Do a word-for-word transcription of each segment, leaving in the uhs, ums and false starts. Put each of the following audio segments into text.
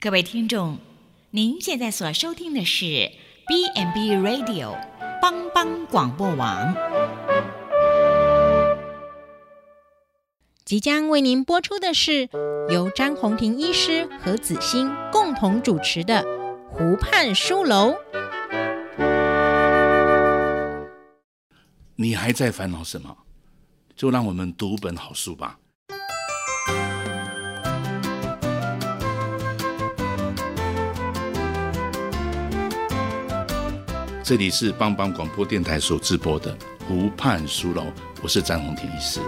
各位听众，您现在所收听的是 B and B Radio 帮帮广播网，即将为您播出的是由张宏庭医师和子欣共同主持的湖畔书楼。你还在烦恼什么？就让我们读本好书吧。这里是帮帮广播电台所直播的湖畔书楼，我是张宏庭医师。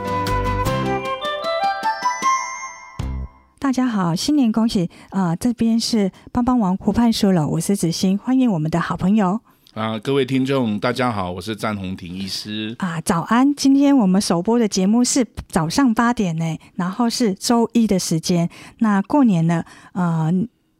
大家好，新年恭喜、呃、这边是帮帮网湖畔书楼，我是子欣，欢迎我们的好朋友啊、各位听众大家好，我是张宏庭医师啊，早安。今天我们首播的节目是早上八点呢，然后是周一的时间。那过年呢，呃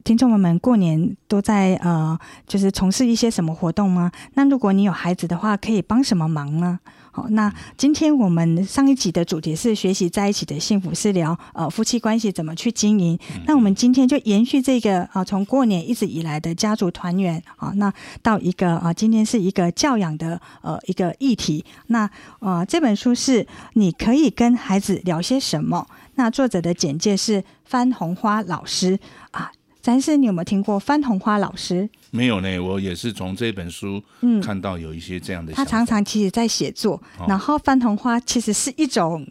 听众们过年都在呃，就是从事一些什么活动吗？那如果你有孩子的话，可以帮什么忙呢？好，那今天我们上一集的主题是学习在一起的幸福，是聊呃夫妻关系怎么去经营。那我们今天就延续这个啊、呃，从过年一直以来的家族团圆啊、呃，那到一个啊、呃，今天是一个教养的呃一个议题。那呃这本书是你可以跟孩子聊些什么？那作者的简介是番红花老师啊。詹士，你有没有听过番红花老师？没有呢，我也是从这本书看到有一些这样的想法、嗯、他常常其实在写作、哦、然后番红花其实是一种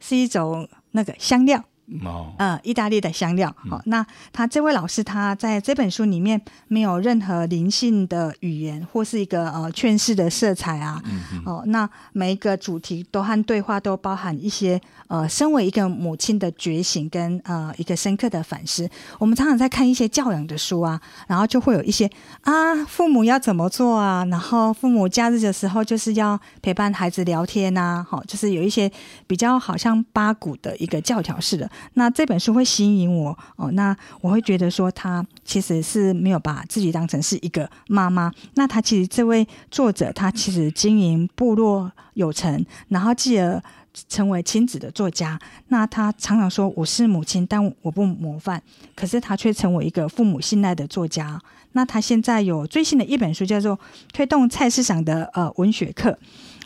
是一种那个香料、哦呃、意大利的香料、嗯哦、那他这位老师他在这本书里面没有任何灵性的语言或是一个、呃、劝世的色彩啊、嗯哦。那每一个主题都和对话都包含一些呃，身为一个母亲的觉醒跟呃一个深刻的反思。我们常常在看一些教养的书啊，然后就会有一些啊，父母要怎么做啊，然后父母假日的时候就是要陪伴孩子聊天啊、哦、就是有一些比较好像八股的一个教条式的。那这本书会吸引我哦，那我会觉得说他其实是没有把自己当成是一个妈妈。那他其实这位作者他其实经营部落有成，然后继而成为亲子的作家。那他常常说我是母亲但我不模范，可是他却成为一个父母信赖的作家。那他现在有最新的一本书叫做推动菜市场的、呃、文学课。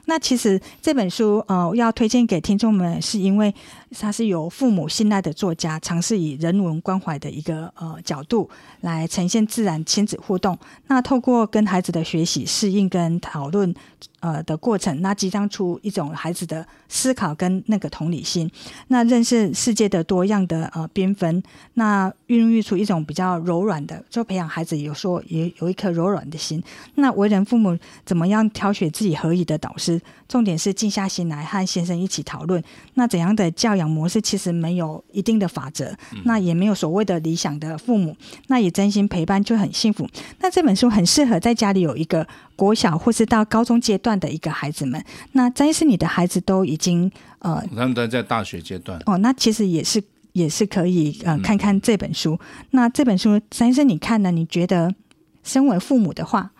那其实这本书呃要推荐给听众们，是因为它是由父母信赖的作家尝试以人文关怀的一个呃角度来呈现自然亲子互动。那透过跟孩子的学习适应跟讨论呃的过程，那激荡出一种孩子的思考跟那个同理心，那认识世界的多样的呃缤纷，那孕育出一种比较柔软的，就培养孩子有说也有一颗柔软的心。那为人父母怎么样挑选自己合宜的导师？重点是静下心来和先生一起讨论。那怎样的教养模式其实没有一定的法则，那也没有所谓的理想的父母，那也真心陪伴就很幸福。那这本书很适合在家里有一个国小或是到高中阶段的一个孩子们。那詹医师，你的孩子都已经呃，他们都在大学阶段哦，那其实也是也是可以呃看看这本书。嗯、那这本书詹医师你看了，你觉得身为父母的话？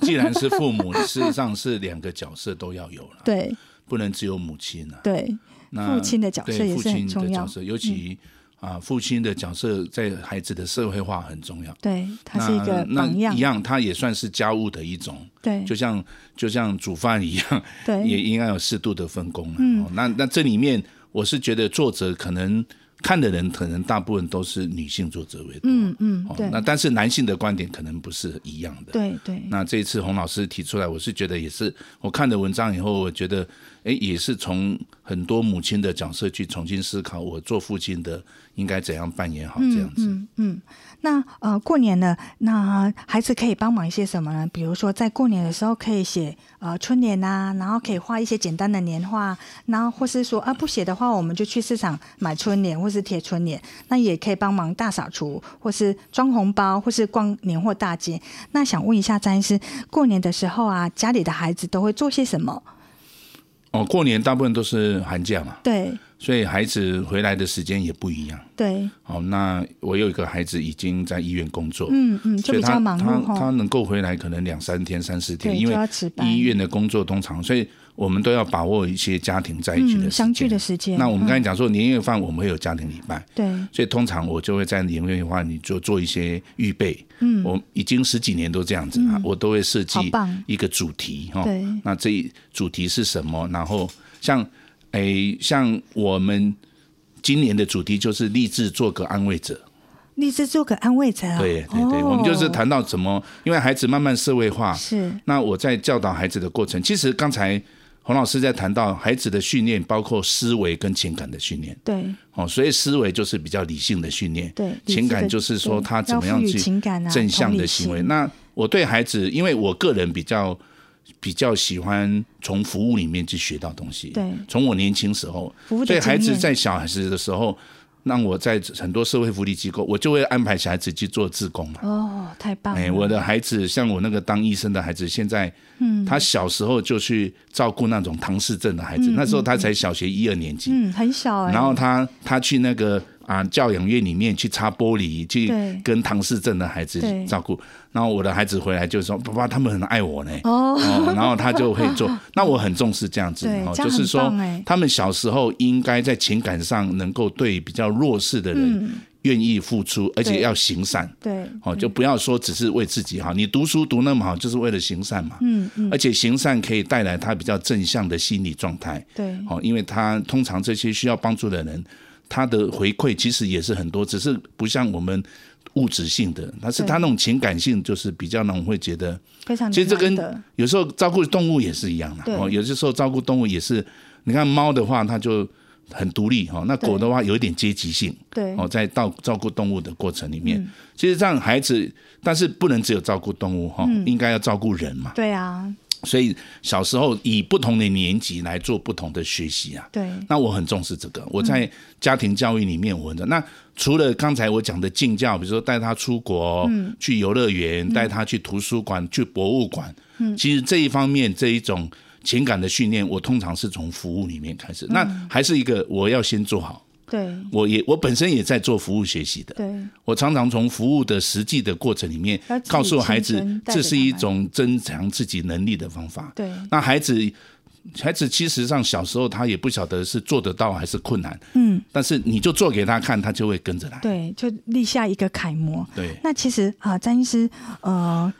既然是父母，事实上是两个角色都要有了，对，不能只有母亲了、啊。对，那父亲的角色也是很重要，尤其、嗯、啊，父亲的角色在孩子的社会化很重要。对，他是一个榜样，一样，他也算是家务的一种。对，就像就像煮饭一样，对，也应该有适度的分工、啊。嗯，哦、那那这里面，我是觉得作者可能。看的人可能大部分都是女性作者为多，嗯嗯，对、哦。那但是男性的观点可能不是一样的，对对。那这一次洪老师提出来，我是觉得也是，我看了文章以后，我觉得，哎，也是从很多母亲的角色去重新思考，我做父亲的应该怎样扮演好这样子。嗯 嗯, 嗯。那呃，过年了，那孩子可以帮忙一些什么呢？比如说在过年的时候可以写呃春联啊，然后可以画一些简单的年画，然后或是说啊不写的话，我们就去市场买春联或是贴春联。那也可以帮忙大扫除，或是装红包，或是逛年货大街。那想问一下詹医师，过年的时候啊，家里的孩子都会做些什么？哦，过年大部分都是寒假嘛，对，所以孩子回来的时间也不一样，对。好、哦，那我有一个孩子已经在医院工作，嗯嗯，就比较忙碌，他他能够回来可能两三天、三四天，因为医院的工作通常，所以我们都要把握一些家庭在一起的时间、嗯、相聚的时间。那我们刚才讲说年夜饭我们会有家庭礼拜，对、嗯，所以通常我就会在年夜饭你就做一些预备。嗯，我已经十几年都这样子、嗯、我都会设计一个主题，对，那这主题是什么？然后像诶，像我们今年的主题就是立志做个安慰者。立志做个安慰者、啊、对对对、哦，我们就是谈到怎么，因为孩子慢慢社会化，是。那我在教导孩子的过程，其实刚才洪老师在谈到孩子的训练，包括思维跟情感的训练，对。哦，所以思维就是比较理性的训练，对。情感就是说他怎么样去正向的行为。啊、那我对孩子，因为我个人比较。比较喜欢从服务里面去学到东西，对，从我年轻时候，所以孩子在小孩子的时候，让我在很多社会福利机构，我就会安排小孩子去做志工嘛。哦，太棒了、欸！我的孩子，像我那个当医生的孩子，现在，嗯，他小时候就去照顾那种唐氏症的孩子，嗯、那时候他才小学一二年级，嗯，很小、欸。然后他他去那个。啊，教养院里面去擦玻璃，去跟唐氏症的孩子照顾。然后我的孩子回来就说：“爸爸，他们很爱我呢。哦”哦，然后他就会做。那我很重视这样子，哦、就是说他们小时候应该在情感上能够对比较弱势的人愿意付出，嗯、而且要行善。对，哦，就不要说只是为自己好。你读书读那么好，就是为了行善嘛。嗯嗯。而且行善可以带来他比较正向的心理状态。对，哦，因为他通常这些需要帮助的人。他的回馈其实也是很多，只是不像我们物质性的，但是他那种情感性就是比较让我会觉得非常。其实这跟有时候照顾动物也是一样啦，哦，有些时候照顾动物也是，你看猫的话它就很独立，哦，那狗的话有一点阶级性，对，哦，在照顾动物的过程里面，其实让孩子，但是不能只有照顾动物，哦嗯，应该要照顾人嘛。对啊。所以小时候以不同的年级来做不同的学习啊，对，那我很重视这个。我在家庭教育里面我很重视，嗯，那除了刚才我讲的敬教，比如说带他出国，嗯，去游乐园，带他去图书馆，嗯，去博物馆，嗯，其实这一方面这一种情感的训练，我通常是从服务里面开始。嗯，那还是一个我要先做好。对，我也我本身也在做服务学习的。对，我常常从服务的实际的过程里面，告诉孩子这是一种增强自己能力的方法。对，那孩子孩子其实上小时候他也不晓得是做得到还是困难，嗯，但是你就做给他看，他就会跟着来。对，就立下一个楷模。对，那其实啊，詹医师，呃。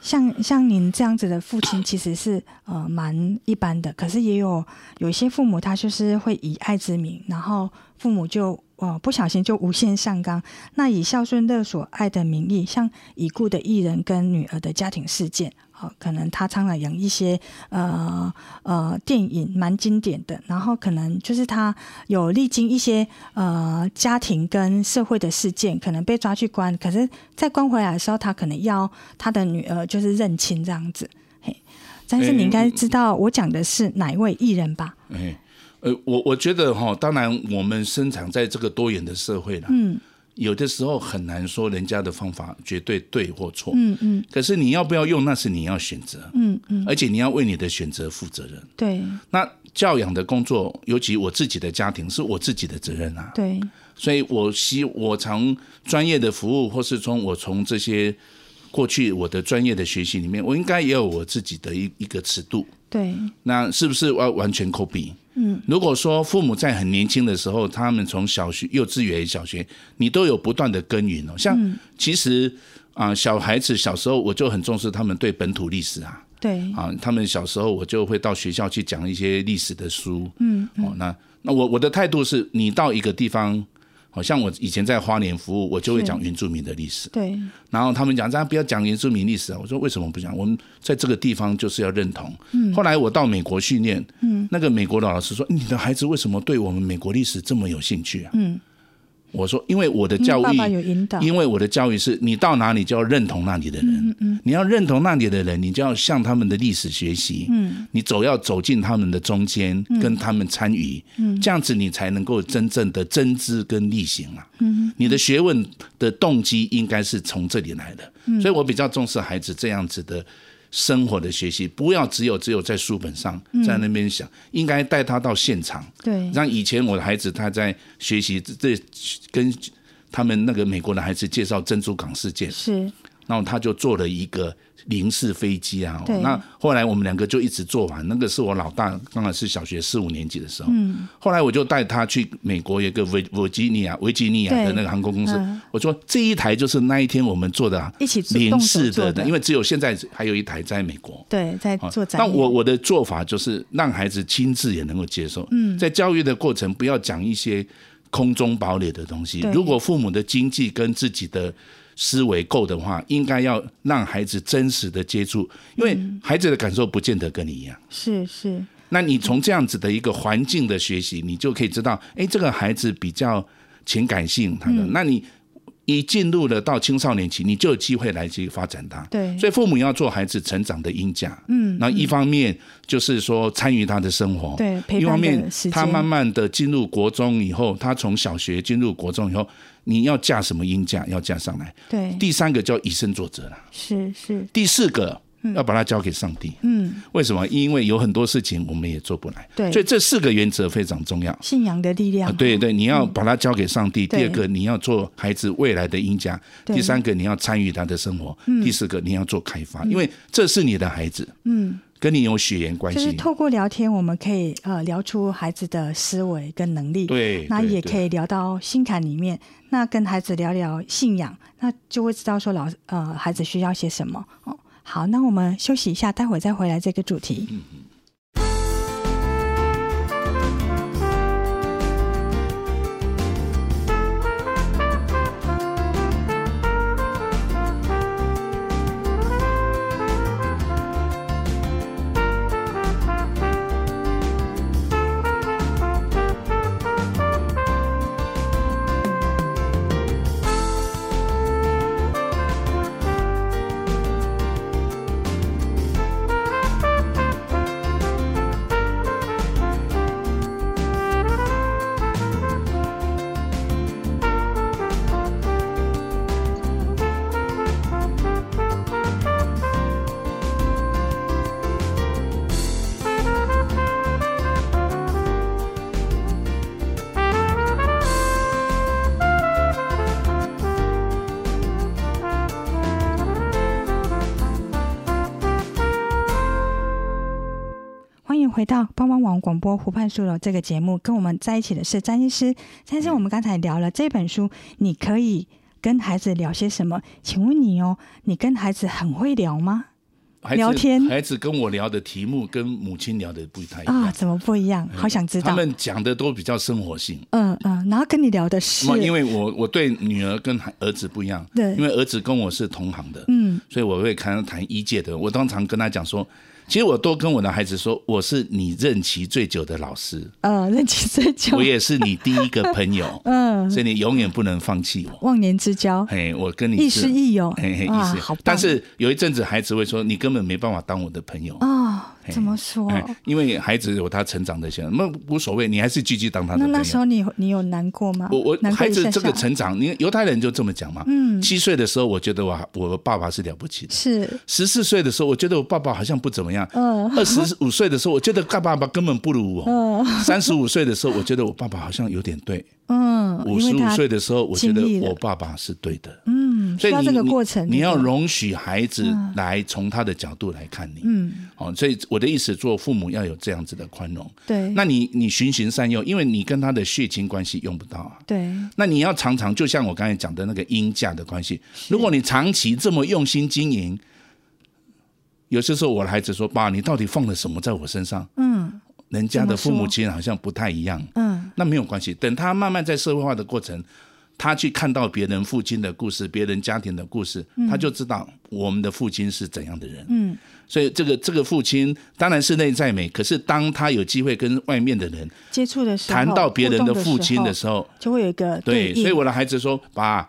像像您这样子的父亲其实是呃蛮一般的，可是也有有一些父母他就是会以爱之名，然后父母就呃不小心就无限上纲，那以孝顺勒索爱的名义，像已故的艺人跟女儿的家庭事件，呃、可能他常常演一些呃呃电影蛮经典的，然后可能就是他有历经一些呃家庭跟社会的事件，可能被抓去关，可是在关回来的时候，他可能要他的女儿就是认亲这样子。嘿，但是你应该知道我讲的是哪一位艺人吧？欸欸呃，我我觉得哈，当然我们生长在这个多元的社会啦，嗯，有的时候很难说人家的方法绝对对或错，嗯嗯，可是你要不要用，那是你要选择，嗯嗯，而且你要为你的选择负责任，对。那教养的工作，尤其我自己的家庭，是我自己的责任啊，对。所以我希我从专业的服务，或是从我从这些过去我的专业的学习里面，我应该也有我自己的一一个尺度，对。那是不是要完全 copy？嗯，如果说父母在很年轻的时候，他们从小学、幼稚园、小学，你都有不断的耕耘哦。像其实啊，呃，小孩子小时候我就很重视他们对本土历史啊。对啊，他们小时候我就会到学校去讲一些历史的书。嗯，嗯哦，那那我我的态度是，你到一个地方。好像我以前在花莲服务，我就会讲原住民的历史。对，然后他们讲，大家不要讲原住民历史啊。我说为什么不讲？我们在这个地方就是要认同。嗯，后来我到美国训练，嗯，那个美国老师说，你的孩子为什么对我们美国历史这么有兴趣啊？嗯，我说因为我的教育，嗯，爸爸有引导，因为我的教育是你到哪里就要认同那里的人。嗯嗯，你要认同那里的人，你就要向他们的历史学习。嗯，你走要走进他们的中间，跟他们参与。嗯，这样子你才能够真正的真知跟力行啊。嗯，你的学问的动机应该是从这里来的。嗯，所以我比较重视孩子这样子的生活的学习，不要只有只有在书本上在那边想，嗯，应该带他到现场。对，像以前我的孩子他在学习这跟他们那个美国的孩子介绍珍珠港事件，是然后他就做了一个零式飞机啊。那后来我们两个就一直做完，那个是我老大刚好是小学四五年级的时候、嗯、后来我就带他去美国一个维吉尼亚维吉尼亚的那个航空公司、嗯、我说这一台就是那一天我们做的零式 的, 的因为只有现在还有一台在美国，对，在做展演。那我我的做法就是让孩子亲自也能够接受、嗯、在教育的过程不要讲一些空中堡垒的东西，如果父母的经济跟自己的思维够的话，应该要让孩子真实的接触，因为孩子的感受不见得跟你一样。是是。那你从这样子的一个环境的学习，你就可以知道，哎，这个孩子比较情感性，他的、嗯、那你一进入了到青少年期，你就有机会来去发展他。对，所以父母要做孩子成长的鹰架。嗯，那一方面就是说参与他的生活，对，陪伴的时间。一方面他慢慢的进入国中以后，他从小学进入国中以后，你要架什么鹰架要架上来。对，第三个叫以身作则啦。是是。第四个。要把它交给上帝。嗯，为什么？因为有很多事情我们也做不来。对，所以这四个原则非常重要。信仰的力量。对对，你要把它交给上帝。嗯、第二个，你要做孩子未来的赢家。第三个，你要参与他的生活。嗯、第四个，你要做开发、嗯，因为这是你的孩子。嗯。跟你有血缘关系，就是透过聊天我们可以、呃、聊出孩子的思维跟能力。对，那也可以聊到心坎里面，那跟孩子聊聊信仰，那就会知道说老、呃、孩子需要些什么、哦。好，那我们休息一下，待会再回来这个主题。嗯嗯，回到帮帮网广播湖畔书楼这个节目，跟我们在一起的是詹医师。詹医师，我们刚才聊了这本书，你可以跟孩子聊些什么？请问你哦，你跟孩子很会聊吗？聊天，孩子跟我聊的题目跟母亲聊的不太一样啊、哦？怎么不一样？好想知道。他们讲的都比较生活性，嗯嗯，然后跟你聊的是，因为我我对女儿跟儿子不一样，对，因为儿子跟我是同行的，嗯，所以我会谈谈医界的。我通常跟他讲说，其实我都跟我的孩子说，我是你任期最久的老师，嗯，任期最久，我也是你第一个朋友，嗯，所以你永远不能放弃我，忘年之交，哎，我跟你亦师亦友，哎，哇，好棒。但是有一阵子孩子会说，你跟根本没办法当我的朋友啊、哦！怎么说？因为孩子有他成长的想法，那无所谓，你还是继续当他的朋友。那那时候你你有难过吗？我我孩子这个成长，你犹太人就这么讲嘛。嗯，七岁的时候，我觉得我我爸爸是了不起的。是十四岁的时候，我觉得我爸爸好像不怎么样。嗯，二十五岁的时候，我觉得爸爸根本不如我。三十五岁的时候，我觉得我爸爸好像有点对。嗯，五十五岁的时候，我觉得我爸爸是对的。嗯。所以你这个过程 你, 你要容许孩子来从他的角度来看你。嗯，哦，所以我的意思，做父母要有这样子的宽容。对，那你你循循善诱，因为你跟他的血亲关系用不到啊。对，那你要常常就像我刚才讲的那个鹰架的关系，如果你长期这么用心经营，有些时候我的孩子说：“爸，你到底放了什么在我身上？”嗯。人家的父母亲好像不太一样。嗯，那没有关系，等他慢慢在社会化的过程。他去看到别人父亲的故事，别人家庭的故事，他就知道我们的父亲是怎样的人。嗯，所以这个这个父亲当然是内在美，可是当他有机会跟外面的人接触的时候，谈到别人的父亲的时候，就会有一个对。所以我的孩子说：“爸，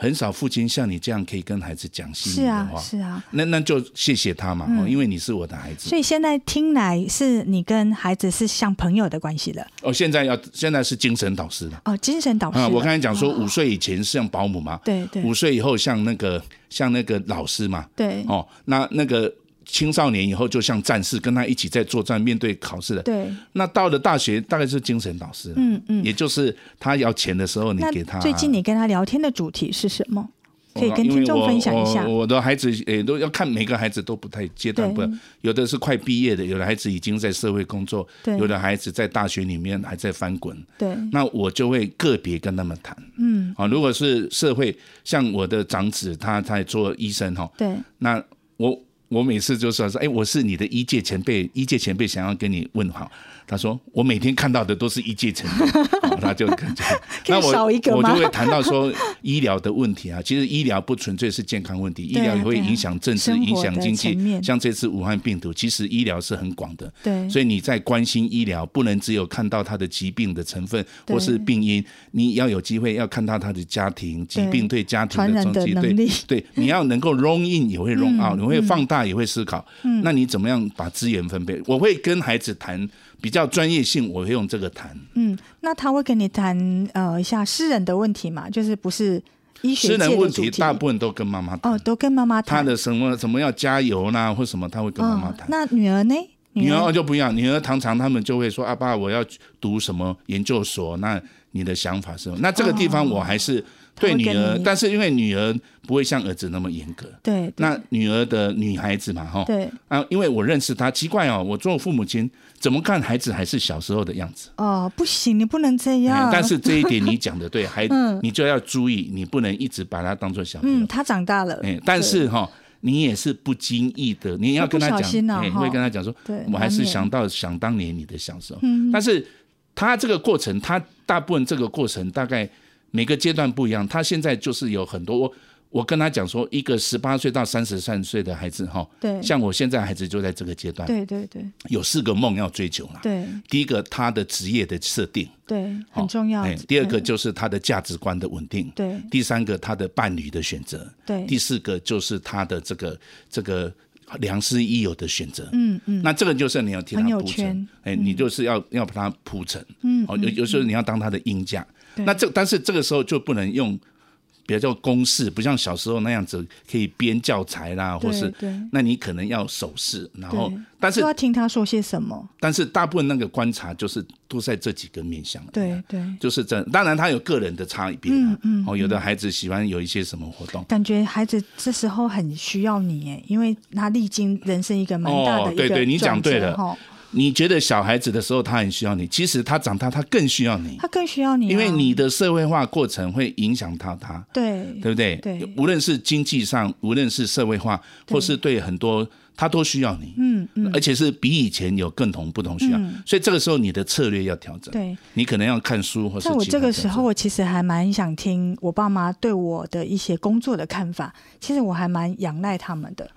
很少父亲像你这样可以跟孩子讲心里的话。”是啊，是啊。那那就谢谢他嘛、嗯，因为你是我的孩子。所以现在听来是你跟孩子是像朋友的关系了。哦，现在要现在是精神导师了。哦，精神导师、嗯。我刚才讲说五岁以前像保姆嘛，对对。五岁以后像那个像那个老师嘛，对。哦，那那个青少年以后就像战士，跟他一起在作战，面对考试的。对。那到了大学大概是精神导师了。嗯嗯。也就是他要钱的时候，你给他。那最近你跟他聊天的主题是什么？可以跟听众分享一下。我, 我, 我的孩子也都要看，每个孩子都不太阶段不，有的是快毕业的，有的孩子已经在社会工作，有的孩子在大学里面还在翻滚。对，那我就会个别跟他们谈。嗯，啊，如果是社会，像我的长子，他在做医生哈。对，那我我每次就说说，哎、欸，我是你的医界前辈，医界前辈想要跟你问好。他说：“我每天看到的都是一介成功。”他就感觉那我我就会谈到说医疗的问题啊。其实医疗不纯粹是健康问题，医疗也会影响政治、影响经济。像这次武汉病毒，其实医疗是很广的。对，所以你在关心医疗，不能只有看到它的疾病的成分或是病因，你要有机会要看到它的家庭疾病对家庭的冲击。对对，你要能够 roll in 也会 roll out，、嗯、你会放大也会思考。嗯、那你怎么样把资源分配？我会跟孩子谈。比较专业性，我会用这个谈。嗯，那他会跟你谈呃一下私人的问题嘛，就是不是医学界的主题？私人问题大部分都跟妈妈谈。哦，都跟妈妈谈。他的什么什么要加油啦，或什么他会跟妈妈谈。那女儿呢？女儿就不一样，女儿常常他们就会说：“阿爸，我要读什么研究所？”那你的想法是什么？那这个地方我还是对女儿，哦、但是因为女儿不会像儿子那么严格。对。对那女儿的女孩子嘛，哈。对。啊，因为我认识她，奇怪哦，我做父母亲。怎么看孩子还是小时候的样子？哦，不行，你不能这样。嗯、但是这一点你讲的对，孩子、嗯、你就要注意，你不能一直把他当作小朋友。嗯，他长大了。嗯、但是哈、哦，你也是不经意的，你要跟他讲，你、啊欸、会跟他讲说，我还是想到想当年你的小时候。嗯、但是他这个过程，他大部分这个过程大概每个阶段不一样。他现在就是有很多。我跟他讲说，一个十八岁到三十三岁的孩子哈，像我现在孩子就在这个阶段，对对对，有四个梦要追求啦。对，第一个他的职业的设定，对，很重要。第二个就是他的价值观的稳定，对。第三个他的伴侣的选择，对。第四个就是他的这个这个良师益友的选择，嗯嗯。那这个就是你要替他铺陈，哎，你就是要要把它铺陈，嗯。哦，有有时候你要当他的鹰架，那这但是这个时候就不能用。比较叫公式，不像小时候那样子可以编教材啦，或是那你可能要手势，然后但是就要听他说些什么。但是大部分那个观察就是都在这几个面向，对对，就是这。当然他有个人的差别、啊，嗯嗯、哦，有的孩子喜欢有一些什么活动，感觉孩子这时候很需要你哎，因为他历经人生一个蛮大的一个、哦、对对，你讲对了。你觉得小孩子的时候他很需要你，其实他长大他更需要你，他更需要你、啊，因为你的社会化过程会影响到他，对对不对？对，无论是经济上，无论是社会化，或是对很多他都需要你，嗯嗯，而且是比以前有更同不同需要，嗯、所以这个时候你的策略要调整，对，你可能要看书或是。但我这个时候，我其实还蛮想听我爸妈对我的一些工作的看法，其实我还蛮仰赖他们的。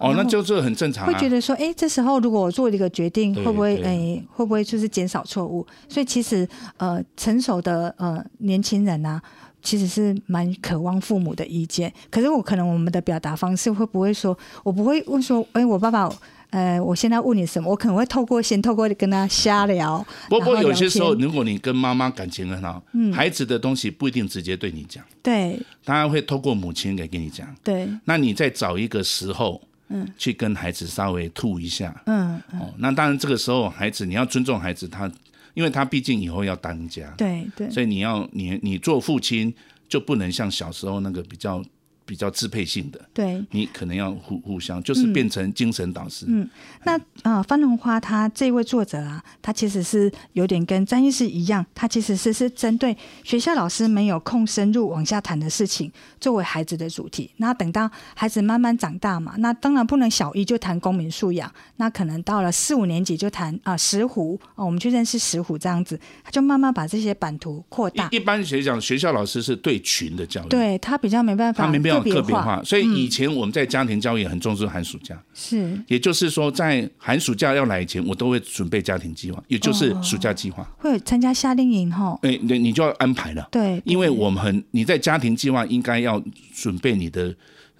哦，那就是很正常、啊。会觉得说，哎、欸，这时候如果我做了一个决定，会不会，哎、欸，会不会就是减少错误？所以其实，呃，成熟的呃年轻人啊，其实是蛮渴望父母的意见。可是我可能我们的表达方式会不会说，我不会问说，哎、欸，我爸爸。呃，我现在问你什么？我可能会透过先透过跟他瞎聊。不过有些时候，如果你跟妈妈感情很好，嗯、孩子的东西不一定直接对你讲。对，他会透过母亲来跟你讲。对，那你再找一个时候，嗯，去跟孩子稍微吐一下。嗯，嗯哦，那当然这个时候，孩子你要尊重孩子，他因为他毕竟以后要当家。对对，所以你要你你做父亲就不能像小时候那个比较。比较支配性的，对，你可能要 互, 互相，就是变成精神导师。嗯，嗯那啊、呃，番红花他这位作者啊，他其实是有点跟詹医师一样，他其实是是针对学校老师没有空深入往下谈的事情，作为孩子的主题。那等到孩子慢慢长大嘛，那当然不能小一就谈公民素养，那可能到了四五年级就谈啊、呃、石虎、呃、我们去认识石虎这样子，他就慢慢把这些版图扩大。一, 一般学讲学校老师是对群的教育，对他比较没办法，他没办法。个别化，所以以前我们在家庭教育也很重视寒暑假，是，也就是说在寒暑假要来以前，我都会准备家庭计划，也就是暑假计划，会参加夏令营哈，哎，对，你就要安排了，对，因为我们很，你在家庭计划应该要准备你的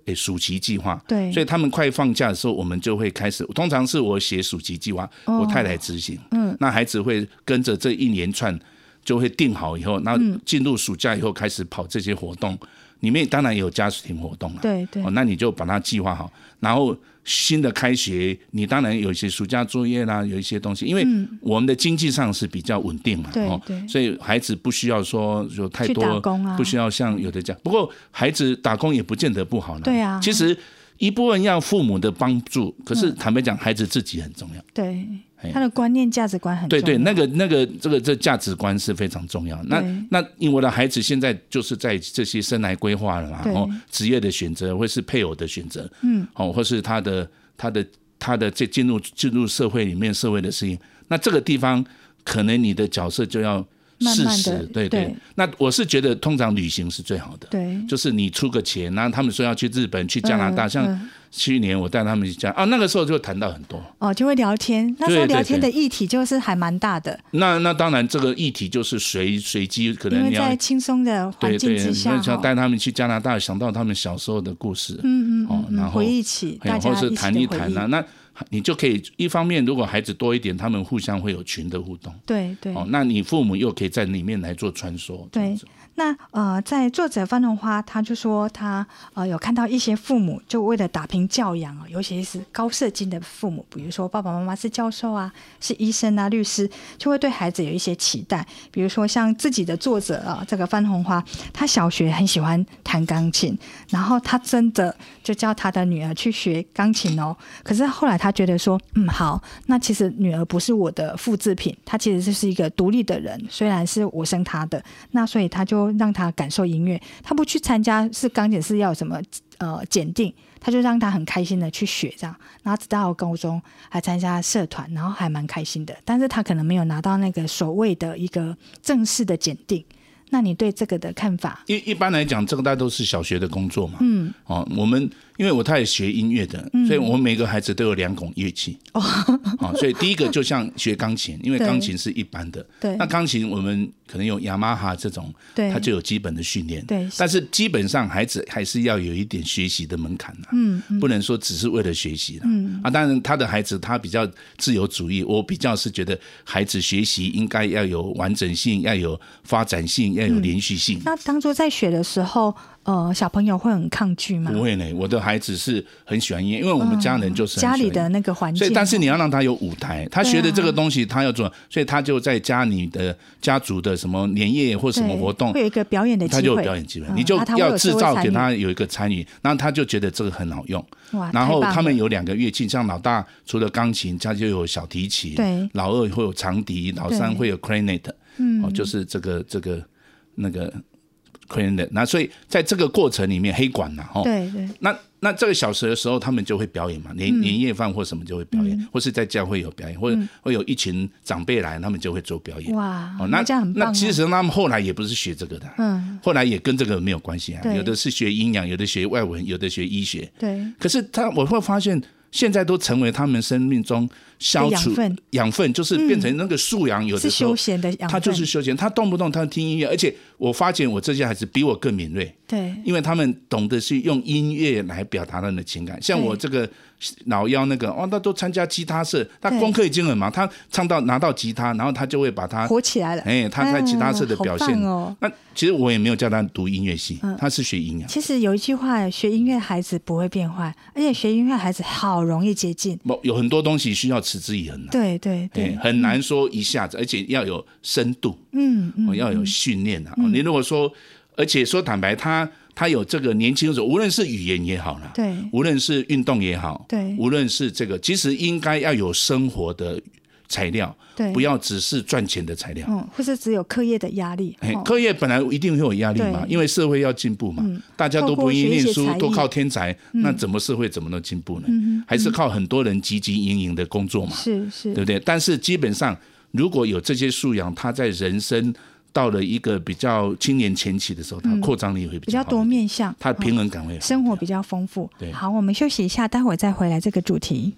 诶暑期计划，对，所以他们快放假的时候，我们就会开始，通常是我写暑期计划，我太太执行，嗯，那孩子会跟着这一连串就会定好以后，那进入暑假以后开始跑这些活动。里面当然也有家庭活动了，对对、哦，那你就把它计划好，然后新的开学，你当然有一些暑假作业啦，有一些东西，因为我们的经济上是比较稳定嘛，嗯、对对，所以孩子不需要说有太多，去打工啊，不需要像有的家，不过孩子打工也不见得不好，对啊，其实一部分要父母的帮助，可是坦白讲，孩子自己很重要，对。他的观念价值观很重要，对对，那个那个这个这价值观是非常重要。那那因为我的孩子现在就是在这些生涯规划了嘛，然后职业的选择，或是配偶的选择，嗯，哦，或是他的他的他的这进入进入社会里面社会的事情，那这个地方可能你的角色就要事实，对 对, 对。那我是觉得通常旅行是最好的，对，就是你出个钱，然后他们说要去日本、去加拿大，嗯、像。嗯去年我带他们去讲啊，那个时候就谈到很多哦，就会聊天。那时候聊天的议题就是还蛮大的。对对对，那那当然，这个议题就是随随机，可能你要因为在轻松的环境之下，对对，像带他们去加拿大，想到他们小时候的故事，嗯 嗯, 嗯, 嗯，然后回忆起，大家一起或是谈一谈啊。那你就可以一方面，如果孩子多一点，他们互相会有群的互动，对对。哦，那你父母又可以在里面来做穿梭，对。那呃，在作者范桐花，他就说他呃有看到一些父母就为了打拼教养，尤其是高社经的父母，比如说爸爸妈妈是教授啊，是医生啊，律师，就会对孩子有一些期待。比如说像自己的作者啊，这个范桐花，他小学很喜欢弹钢琴，然后他真的就叫他的女儿去学钢琴哦。可是后来他觉得说，嗯，好，那其实女儿不是我的复制品，她其实就是一个独立的人，虽然是我生她的，那所以他就。让他感受音乐，他不去参加是钢琴是要什么呃检定，他就让他很开心的去学这样，然后直到高中还参加社团，然后还蛮开心的，但是他可能没有拿到那个所谓的一个正式的检定。那你对这个的看法？一一般来讲，这个大家都是小学的工作嘛。嗯。哦，我们因为我太太学音乐的，嗯、所以我们每个孩子都有两种乐器。哦。哦，所以第一个就像学钢琴，因为钢琴是一般的。对。那钢琴我们可能有 Yamaha 这种，它就有基本的训练。对。但是基本上孩子还是要有一点学习的门槛啦。嗯, 嗯。不能说只是为了学习啦。嗯。啊，当然他的孩子他比较自由主义，我比较是觉得孩子学习应该要有完整性，要有发展性。要有连续性、嗯。那当初在学的时候，呃，小朋友会很抗拒吗？不会呢，我的孩子是很喜欢音乐，因为我们家人就是很喜欢、嗯、家里的那个环境。所以，但是你要让他有舞台，他学的这个东西，他要做、啊，所以他就在家里的家族的什么年夜或什么活动，会有一个表演的机会，他就有表演机会，嗯、你就要制造给他有一个参与，然后他就觉得这个很好用。然后他们有两个乐器，像老大除了钢琴，他就有小提琴，对，老二会有长笛，老三会有 clarinet， 嗯、哦，就是这个这个。那个 clarinet， 那所以在这个过程里面，黑管呐，吼，对对，那那这个小时的时候，他们就会表演嘛，年、嗯、年夜饭或什么就会表演，嗯、或是在家会有表演，或者会有一群长辈来，他们就会做表演。哇，哦、那这样很棒、啊。那其实他们后来也不是学这个的、啊，嗯，后来也跟这个没有关系啊。有的是学营养，有的学外文，有的学医学。对。可是他，我会发现。现在都成为他们生命中消除养分，养分就是变成那个素养。有的时候、嗯、是休闲的养分，他就是休闲，他动不动他听音乐，而且我发现我这些孩子比我更敏锐，对，因为他们懂得是用音乐来表达他们的情感。像我这个老幺那个，哦，他都参加吉他社，他功课已经很忙，他唱到拿到吉他，然后他就会把他火起来了。哎，他在吉他社的表现，嗯哦、那其实我也没有叫他读音乐系，嗯、他是学音乐。其实有一句话，学音乐孩子不会变坏，而且学音乐孩子好。好容易接近，有很多东西需要持之以恒、啊、对对对，很难说一下子，而且要有深度，嗯，嗯要有训练啊、嗯。你如果说，而且说坦白，他他有这个年轻的时候，无论是语言也好啦，对，无论是运动也好，对，无论是这个，其实应该要有生活的材料，对，不要只是赚钱的材料，嗯，或是只有课业的压力。哎、哦，课业本来一定会有压力嘛，因为社会要进步嘛，嗯、大家都不愿意念书，都靠天才，嗯、那怎么社会怎么能进步呢？嗯、还是靠很多人汲汲营营的工作嘛，是是，对不对？但是基本上，如果有这些素养，他在人生到了一个比较青年前期的时候，他扩张力会比较好、嗯、比较多面向，他平衡感会好、哦，生活比较丰富。对，好，我们休息一下，待会再回来这个主题。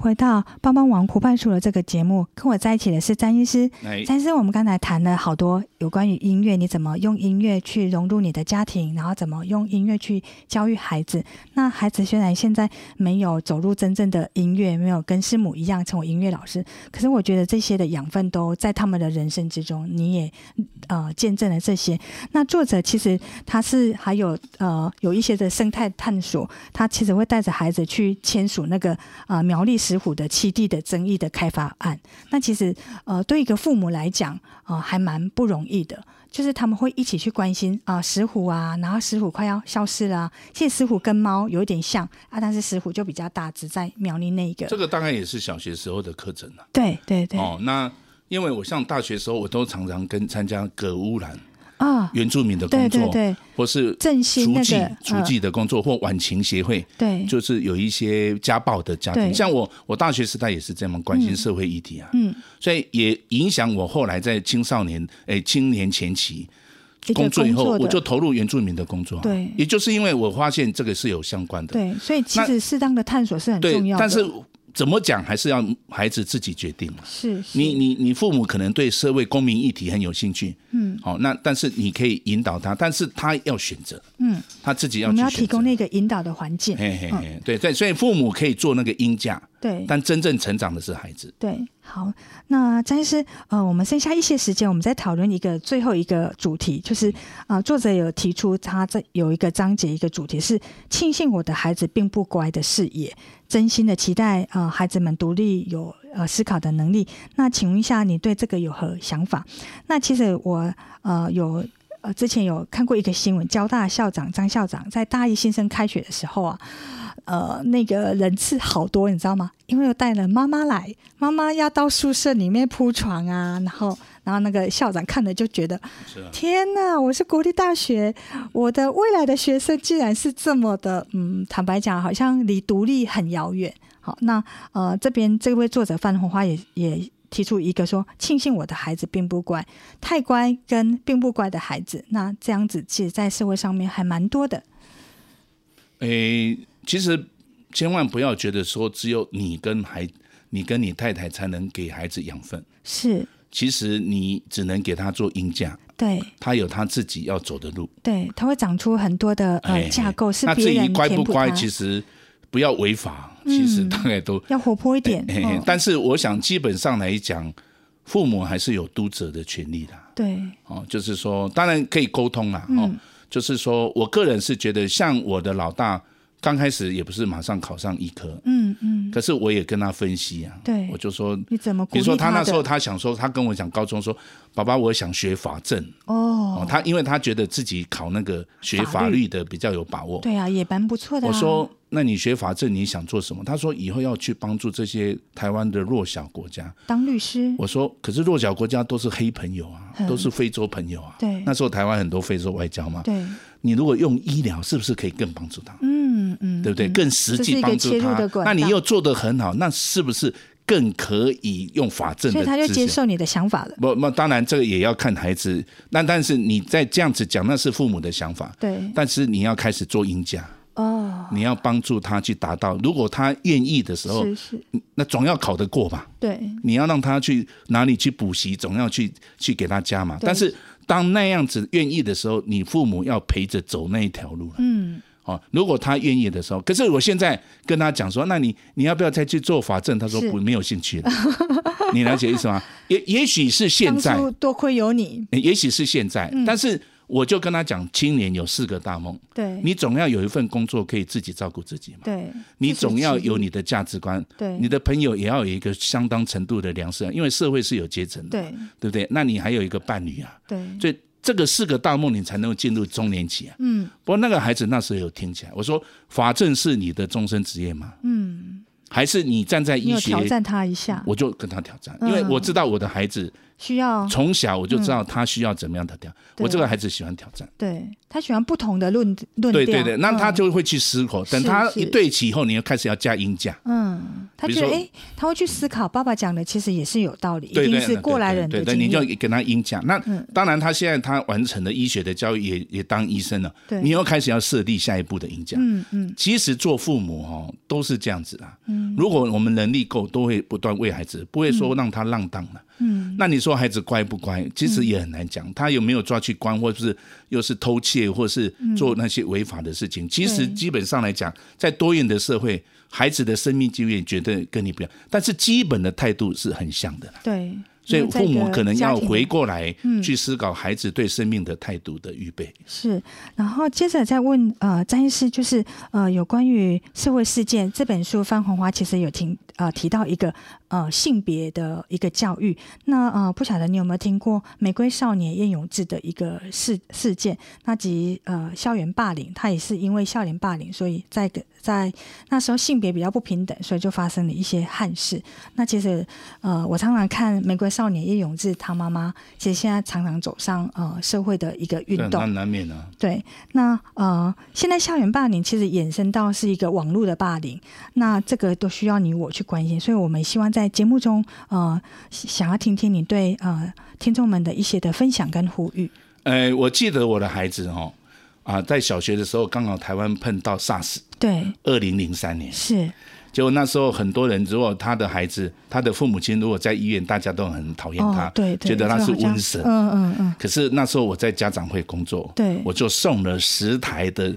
回到帮帮网湖畔署的这个节目，跟我在一起的是詹医师。詹医师，我们刚才谈了好多有关于音乐，你怎么用音乐去融入你的家庭，然后怎么用音乐去教育孩子。那孩子虽然现在没有走入真正的音乐，没有跟师母一样成为音乐老师，可是我觉得这些的养分都在他们的人生之中，你也呃见证了这些。那作者其实他是还有呃有一些的生态探索，他其实会带着孩子去签署那个呃苗栗石虎的七地的争议的开发案。那其实呃对一个父母来讲呃还蛮不容易的，就是他们会一起去关心啊、呃、石虎啊，然后石虎快要消失了、啊。其实石虎跟猫有一点像啊，但是石虎就比较大，只在苗栗那一个。这个大概也是小学时候的课程了、啊。对对对。哦，那因为我上大学的时候，我都常常跟参加葛污染。啊，原住民的工作，对对对，或是振兴那个除技的工作，或晚晴协会，对，就是有一些家暴的家庭，像我，我大学时代也是这样关心社会议题啊，嗯，所以也影响我后来在青少年，哎，青年前期工作以后，我就投入原住民的工作，对，也就是因为我发现这个是有相关的，对，所以其实适当的探索是很重要的，但是。怎么讲还是要孩子自己决定，是是你你你父母可能对社会公民议题很有兴趣，嗯，好、哦，那但是你可以引导他，但是他要选择，嗯，他自己要去选择。我们要提供那个引导的环境，嘿嘿嘿，嗯、对对，所以父母可以做那个鹰架，对，但真正成长的是孩子。对，好，那詹医师，呃，我们剩下一些时间，我们再讨论一个最后一个主题，就是啊、呃，作者有提出他这有一个章节，一个主题是庆幸我的孩子并不乖的视野。真心的期待呃孩子们独立有呃思考的能力。那请问一下，你对这个有何想法？那其实我呃有呃之前有看过一个新闻，交大校长张校长在大一新生开学的时候啊，呃那个人次好多，你知道吗？因为我带了妈妈来，妈妈要到宿舍里面铺床啊，然后。然后那个校长看了就觉得、啊、天哪，我是国立大学，我的未来的学生竟然是这么的嗯，坦白讲好像离独立很遥远。好，那呃这边这位作者范红花也也提出一个说，庆幸我的孩子并不乖，太乖跟并不乖的孩子，那这样子其实在社会上面还蛮多的。诶，其实千万不要觉得说只有你跟孩你跟你太太才能给孩子养分，是其实你只能给他做鹰架，对，他有他自己要走的路，对，他会长出很多的、呃、架构，是别人填补他。那至于乖不乖，其实不要违法，嗯、其实大概都要活泼一点、哎哦。但是我想，基本上来讲，父母还是有督责的权利的。对，哦，就是说，当然可以沟通啦。嗯、哦，就是说我个人是觉得，像我的老大。刚开始也不是马上考上医科，嗯嗯，可是我也跟他分析啊，对，我就说你怎么鼓励他的？比如说他那时候他想说，他跟我讲高中说，爸爸我想学法政 哦, 哦，他因为他觉得自己考那个学法律的比较有把握，对啊，也蛮不错的、啊。我说那你学法政你想做什么？他说以后要去帮助这些台湾的弱小国家当律师。我说可是弱小国家都是黑朋友啊，嗯、都是非洲朋友啊，对，那时候台湾很多非洲外交嘛，对。你如果用医疗是不是可以更帮助他？嗯嗯，对不对？更实际帮助他。那你又做得很好，那是不是更可以用法政的？所以他就接受你的想法了。不，那当然这个也要看孩子。那但是你在这样子讲，那是父母的想法。对。但是你要开始做赢家。哦。你要帮助他去达到，如果他愿意的时候，是是，那总要考得过吧？对。你要让他去哪里去补习，总要去去给他加嘛。但是。当那样子愿意的时候，你父母要陪着走那一条路了。嗯，哦，如果他愿意的时候，可是我现在跟他讲说，那你你要不要再去做法政？他说不，没有兴趣了。你了解意思吗？也也许是现在，当初多亏有你。也许是现在，嗯、但是我就跟他讲，青年有四个大梦。对，你总要有一份工作可以自己照顾自己嘛。对，你总要有你的价值观。对，你的朋友也要有一个相当程度的良识，因为社会是有阶层的。对，对不对？那你还有一个伴侣啊。对，所以这个四个大梦你才能进入中年期啊。嗯。不过那个孩子那时候有听起来，我说法政是你的终身职业吗？嗯。还是你站在医学？你有挑战他一下。我就跟他挑战，因为我知道我的孩子需要从小我就知道他需要怎么样的挑战、嗯、我这个孩子喜欢挑战，对，他喜欢不同的论论调，对对对，那他就会去思考、嗯、等他一对齐以后你又开始要加音架，嗯，他觉得哎、欸，他会去思考爸爸讲的其实也是有道理，对对对，一定是过来人的经验，对对对对，你就给他音架。那、嗯、当然他现在他完成了医学的教育， 也, 也当医生了，你又开始要设立下一步的音架、嗯嗯、其实做父母、哦、都是这样子啊、嗯。如果我们能力够都会不断为孩子，不会说让他浪荡了、嗯、那你说孩子乖不乖其实也很难讲、嗯、他有没有抓去关，或者是又是偷窃，或是做那些违法的事情、嗯、其实基本上来讲在多元的社会孩子的生命经验绝对跟你不一样，但是基本的态度是很像的啦，对，所以父母可能要回过来去思考孩子对生命的态度的预备、嗯、是。然后接着再问呃，詹医师，就是呃，有关于社会事件这本书，范红花其实有提呃提到一个呃性别的一个教育，那呃不晓得你有没有听过玫瑰少年叶永志的一个 事, 事件，那及呃校园霸凌，他也是因为校园霸凌，所以在在那时候性别比较不平等，所以就发生了一些憾事。那其实呃我常常看玫瑰少年叶永志他妈妈，其实现在常常走上呃社会的一个运动，难免啊。对，那呃现在校园霸凌其实衍生到是一个网络的霸凌，那这个都需要你我去关心，所以我们希望在节目中呃想要听听你对呃听众们的一些的分享跟呼吁。呃我记得我的孩子哦啊，在小学的时候刚好台湾碰到 SARS， 对，二零零三年是，结果那时候很多人，如果他的孩子他的父母亲如果在医院，大家都很讨厌他、哦、对对，觉得他是瘟神，嗯嗯嗯。可是那时候我在家长会工作，对，我就送了十台的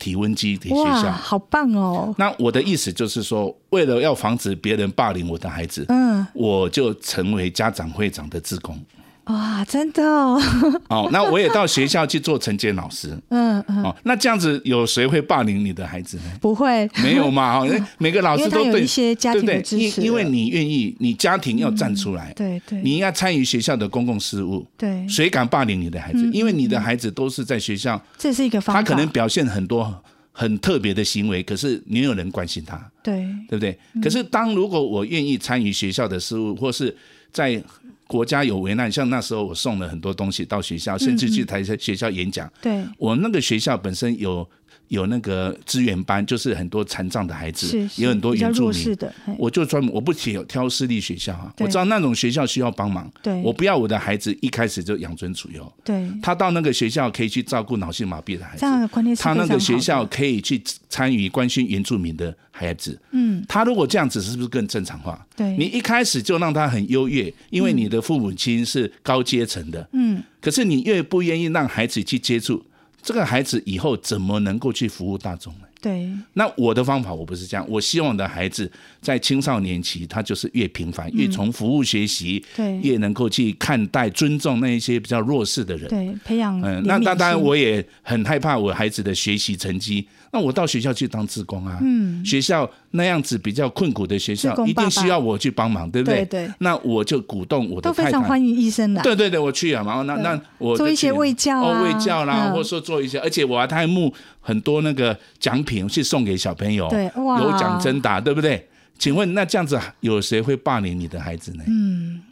体温机给学校，哇好棒哦。那我的意思就是说，为了要防止别人霸凌我的孩子，嗯，我就成为家长会长的志工，哇真的哦。哦，那我也到学校去做晨间老师。嗯嗯、哦。那这样子有谁会霸凌你的孩子呢？不会。没有嘛、哦、每个老师都对。因为他有一些家庭的支持。对对，因为你愿意，你家庭要站出来。嗯、对对。你要参与学校的公共事务。对。谁敢霸凌你的孩子、嗯、因为你的孩子都是在学校。这是一个方法。他可能表现很多很特别的行为，可是没有人关心他。对。对不对、嗯、可是当如果我愿意参与学校的事务，或是在国家有危难，像那时候我送了很多东西到学校，甚至去台学校演讲、嗯嗯、我那个学校本身有有那个资源班，就是很多残障的孩子，是是，也有很多原住民，我就专门，我不挑私立学校、啊、我知道那种学校需要帮忙，对，我不要我的孩子一开始就养尊处优，对，他到那个学校可以去照顾脑性麻痹的孩子，他那个学校可以去参与关心原住民的孩子、嗯、他如果这样子是不是更正常化？对，你一开始就让他很优越，因为你的父母亲是高阶层的、嗯、可是你越不愿意让孩子去接触，这个孩子以后怎么能够去服务大众呢？对，那我的方法我不是这样，我希望我的孩子在青少年期他就是越平凡、嗯、越从服务学习，对，越能够去看待尊重那一些比较弱势的人，对，培养、嗯、那当然我也很害怕我孩子的学习成绩，那我到学校去当志工啊、嗯、学校那样子比较困苦的学校，爸爸一定需要我去帮忙，对不 对, 对, 对，那我就鼓动我的太太，都非常欢迎医生来，对对对，我去啊，然后 那, 那我做一些卫教啊、哦、卫教啦、嗯、或者说做一些，而且我还募很多那个奖品去送给小朋友，对，哇，有奖征答，对不对？请问那这样子有谁会霸凌你的孩子呢？嗯，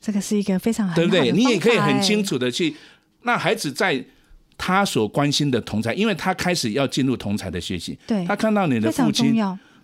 这个是一个非常好的方法，对不对？你也可以很清楚的去让孩子在他所关心的同侪，因为他开始要进入同侪的学习，对，他看到你的父亲，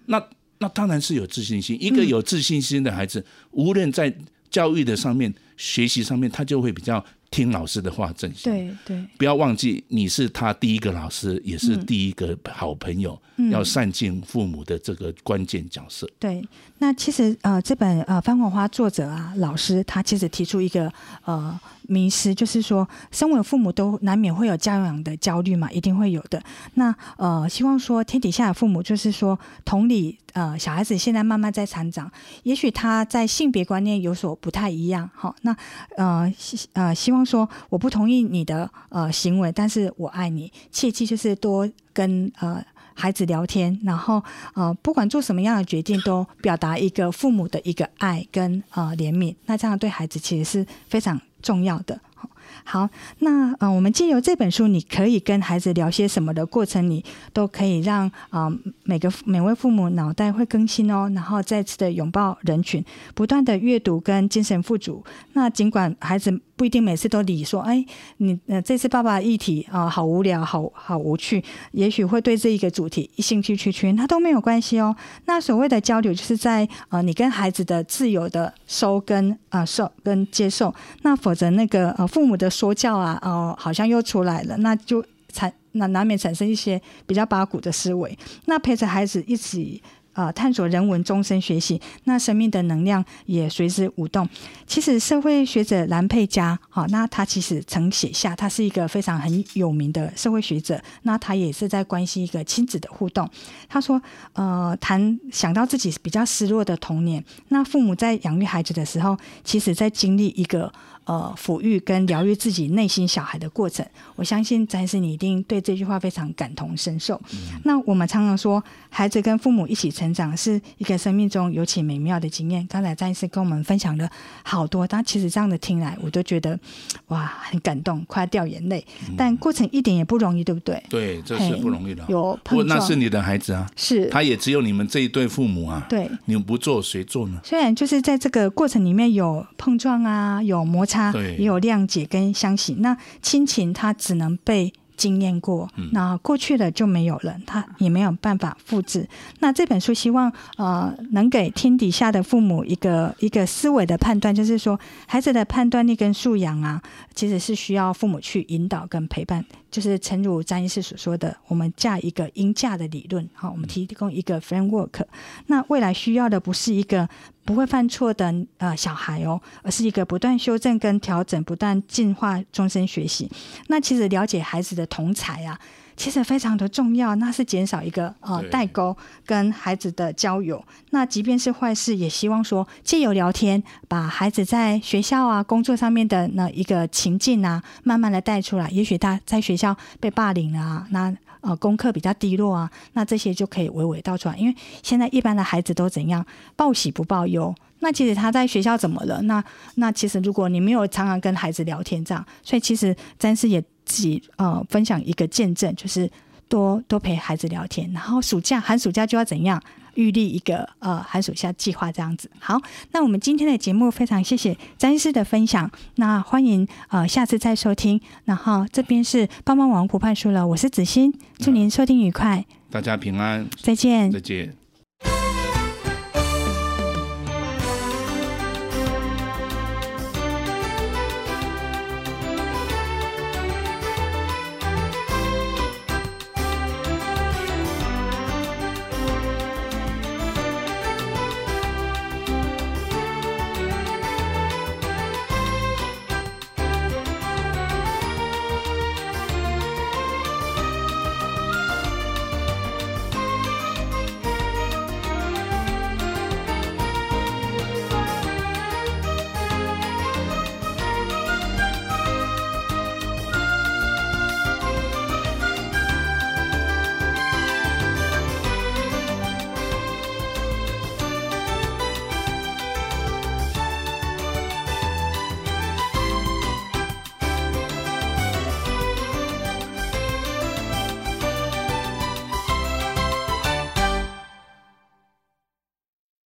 那那当然是有自信心。一个有自信心的孩子，嗯、无论在教育的上面、学习上面，他就会比较听老师的话正行，对对，不要忘记你是他第一个老师，也是第一个好朋友，嗯、要善尽父母的这个关键角色。对，那其实呃，这本呃范红花作者啊老师，他其实提出一个呃迷思，就是说，身为父母都难免会有教养的焦虑嘛，一定会有的。那呃，希望说天底下的父母就是说同理。呃，小孩子现在慢慢在成长，也许他在性别观念有所不太一样。好，那呃呃，希望说我不同意你的呃行为，但是我爱你。切记就是多跟呃孩子聊天，然后呃不管做什么样的决定，都表达一个父母的一个爱跟呃怜悯。那这样对孩子其实是非常重要的。好，好，那呃，我们借由这本书，你可以跟孩子聊些什么的过程，你都可以让啊、呃、每个每位父母脑袋会更新哦，然后再次的拥抱人群，不断的阅读跟精神富足。那尽管孩子不一定每次都理说，哎，你呃这次爸爸议题啊、呃、好无聊，好好无趣，也许会对这一个主题兴趣缺缺，那都没有关系哦。那所谓的交流，就是在呃你跟孩子的自由的收跟啊、呃、受跟接受，那否则那个呃父母的说教啊，哦、呃，好像又出来了，那就产那难免产生一些比较八股的思维。那陪着孩子一起呃探索人文，终身学习，那生命的能量也随之舞动。其实社会学者兰佩嘉，好、哦，那他其实曾写下，他是一个非常很有名的社会学者，那他也是在关心一个亲子的互动。他说，呃，谈想到自己比较失落的童年，那父母在养育孩子的时候，其实在经历一个呃抚育跟疗愈自己内心小孩的过程。我相信詹师你一定对这句话非常感同身受。嗯、那我们常常说，孩子跟父母一起成。成长是一个生命中尤其美妙的经验。刚才詹医师跟我们分享了好多，但其实这样的听来，我都觉得哇，很感动，快掉眼泪。但过程一点也不容易，对不对？对，这是不容易的。有碰撞，那是你的孩子啊，是，他也只有你们这一对父母啊。对，你们不做，谁做呢？虽然就是在这个过程里面有碰撞啊，有摩擦，也有谅解跟相信。那亲情它只能被经验过，那过去了就没有了，他也没有办法复制。那这本书希望呃能给天底下的父母一个一个思维的判断，就是说孩子的判断力跟素养啊，其实是需要父母去引导跟陪伴。就是诚如詹医师所说的，我们架一个鹰架的理论，好，我们提供一个 framework。那未来需要的不是一个不会犯错的呃小孩哦，而是一个不断修正跟调整、不断进化、终身学习。那其实了解孩子的同侪啊，其实非常的重要，那是减少一个呃代沟跟孩子的交友。那即便是坏事，也希望说藉由聊天，把孩子在学校啊、工作上面的那一个情境啊，慢慢的带出来。也许他在学校被霸凌了啊，那呃，功课比较低落啊，那这些就可以娓娓道出来。因为现在一般的孩子都怎样，报喜不报忧。那其实他在学校怎么了？那那其实如果你没有常常跟孩子聊天这样，所以其实詹师也自己呃分享一个见证，就是多多陪孩子聊天。然后暑假寒暑假就要怎样预立一个呃寒暑假计划这样子。好，那我们今天的节目非常谢谢詹医师的分享，那欢迎呃下次再收听。然后这边是帮帮网湖畔书楼，我是子欣，祝您收听愉快，大家平安，再见，再见。